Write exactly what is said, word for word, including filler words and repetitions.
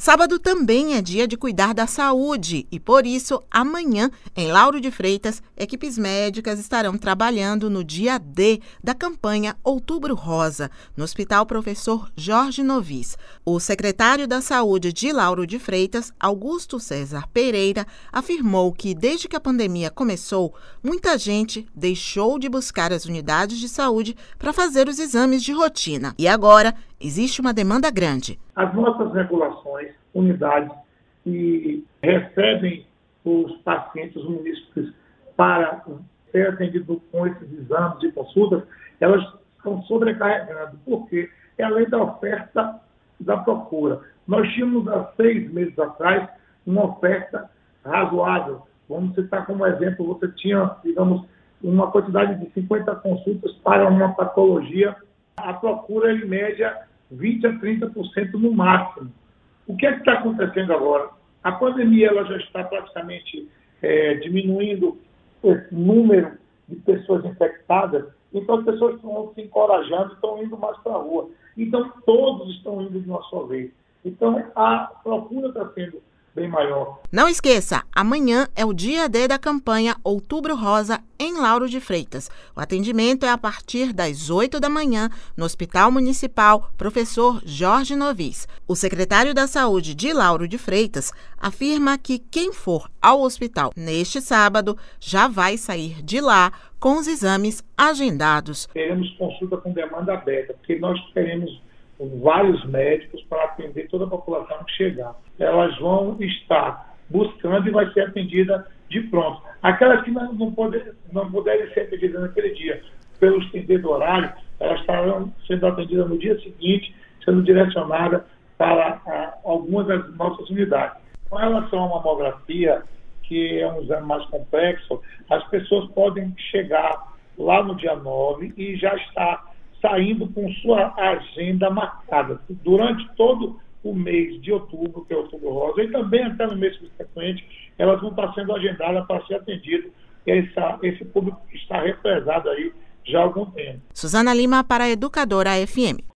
Sábado também é dia de cuidar da saúde e, por isso, amanhã, em Lauro de Freitas, equipes médicas estarão trabalhando no dia D da campanha Outubro Rosa, no Hospital Professor Jorge Novis. O secretário da Saúde de Lauro de Freitas, Augusto César Pereira, afirmou que, desde que a pandemia começou, muita gente deixou de buscar as unidades de saúde para fazer os exames de rotina. E agora, existe uma demanda grande. As nossas regulações, unidades que recebem os pacientes, os munícipes, para ser atendido com esses exames e consultas, elas estão sobrecarregadas, porque é a lei da oferta e da procura. Nós tínhamos há seis meses atrás uma oferta razoável. Vamos citar como exemplo, você tinha, digamos, uma quantidade de cinquenta consultas para uma patologia. A procura, em média, vinte a trinta por cento no máximo. O que é que está acontecendo agora? A pandemia ela já está praticamente é, diminuindo o número de pessoas infectadas, então as pessoas estão se encorajando, estão indo mais para a rua. Então todos estão indo de uma só vez. Então a procura está sendo bem maior. Não esqueça, amanhã é o dia D da campanha Outubro Rosa em Lauro de Freitas. O atendimento é a partir das oito da manhã no Hospital Municipal Professor Jorge Novis. O secretário da Saúde de Lauro de Freitas afirma que quem for ao hospital neste sábado já vai sair de lá com os exames agendados. Teremos consulta com demanda aberta, porque nós teremos vários médicos para atender toda a população que chegar. Elas vão estar buscando e vai ser atendida de pronto. Aquelas que não, não, poder, não puderem ser atendidas naquele dia, pelo estender do horário, elas estarão sendo atendidas no dia seguinte, sendo direcionadas para a, algumas das nossas unidades. Com relação à mamografia, que é um exame mais complexo, as pessoas podem chegar lá no dia nove e já estar saindo com sua agenda marcada durante todo o mês de outubro, que é outubro rosa, e também até no mês subsequente, elas vão estar sendo agendadas para ser atendido essa, esse público que está represado aí já há algum tempo. Susana Lima para a Educadora F M.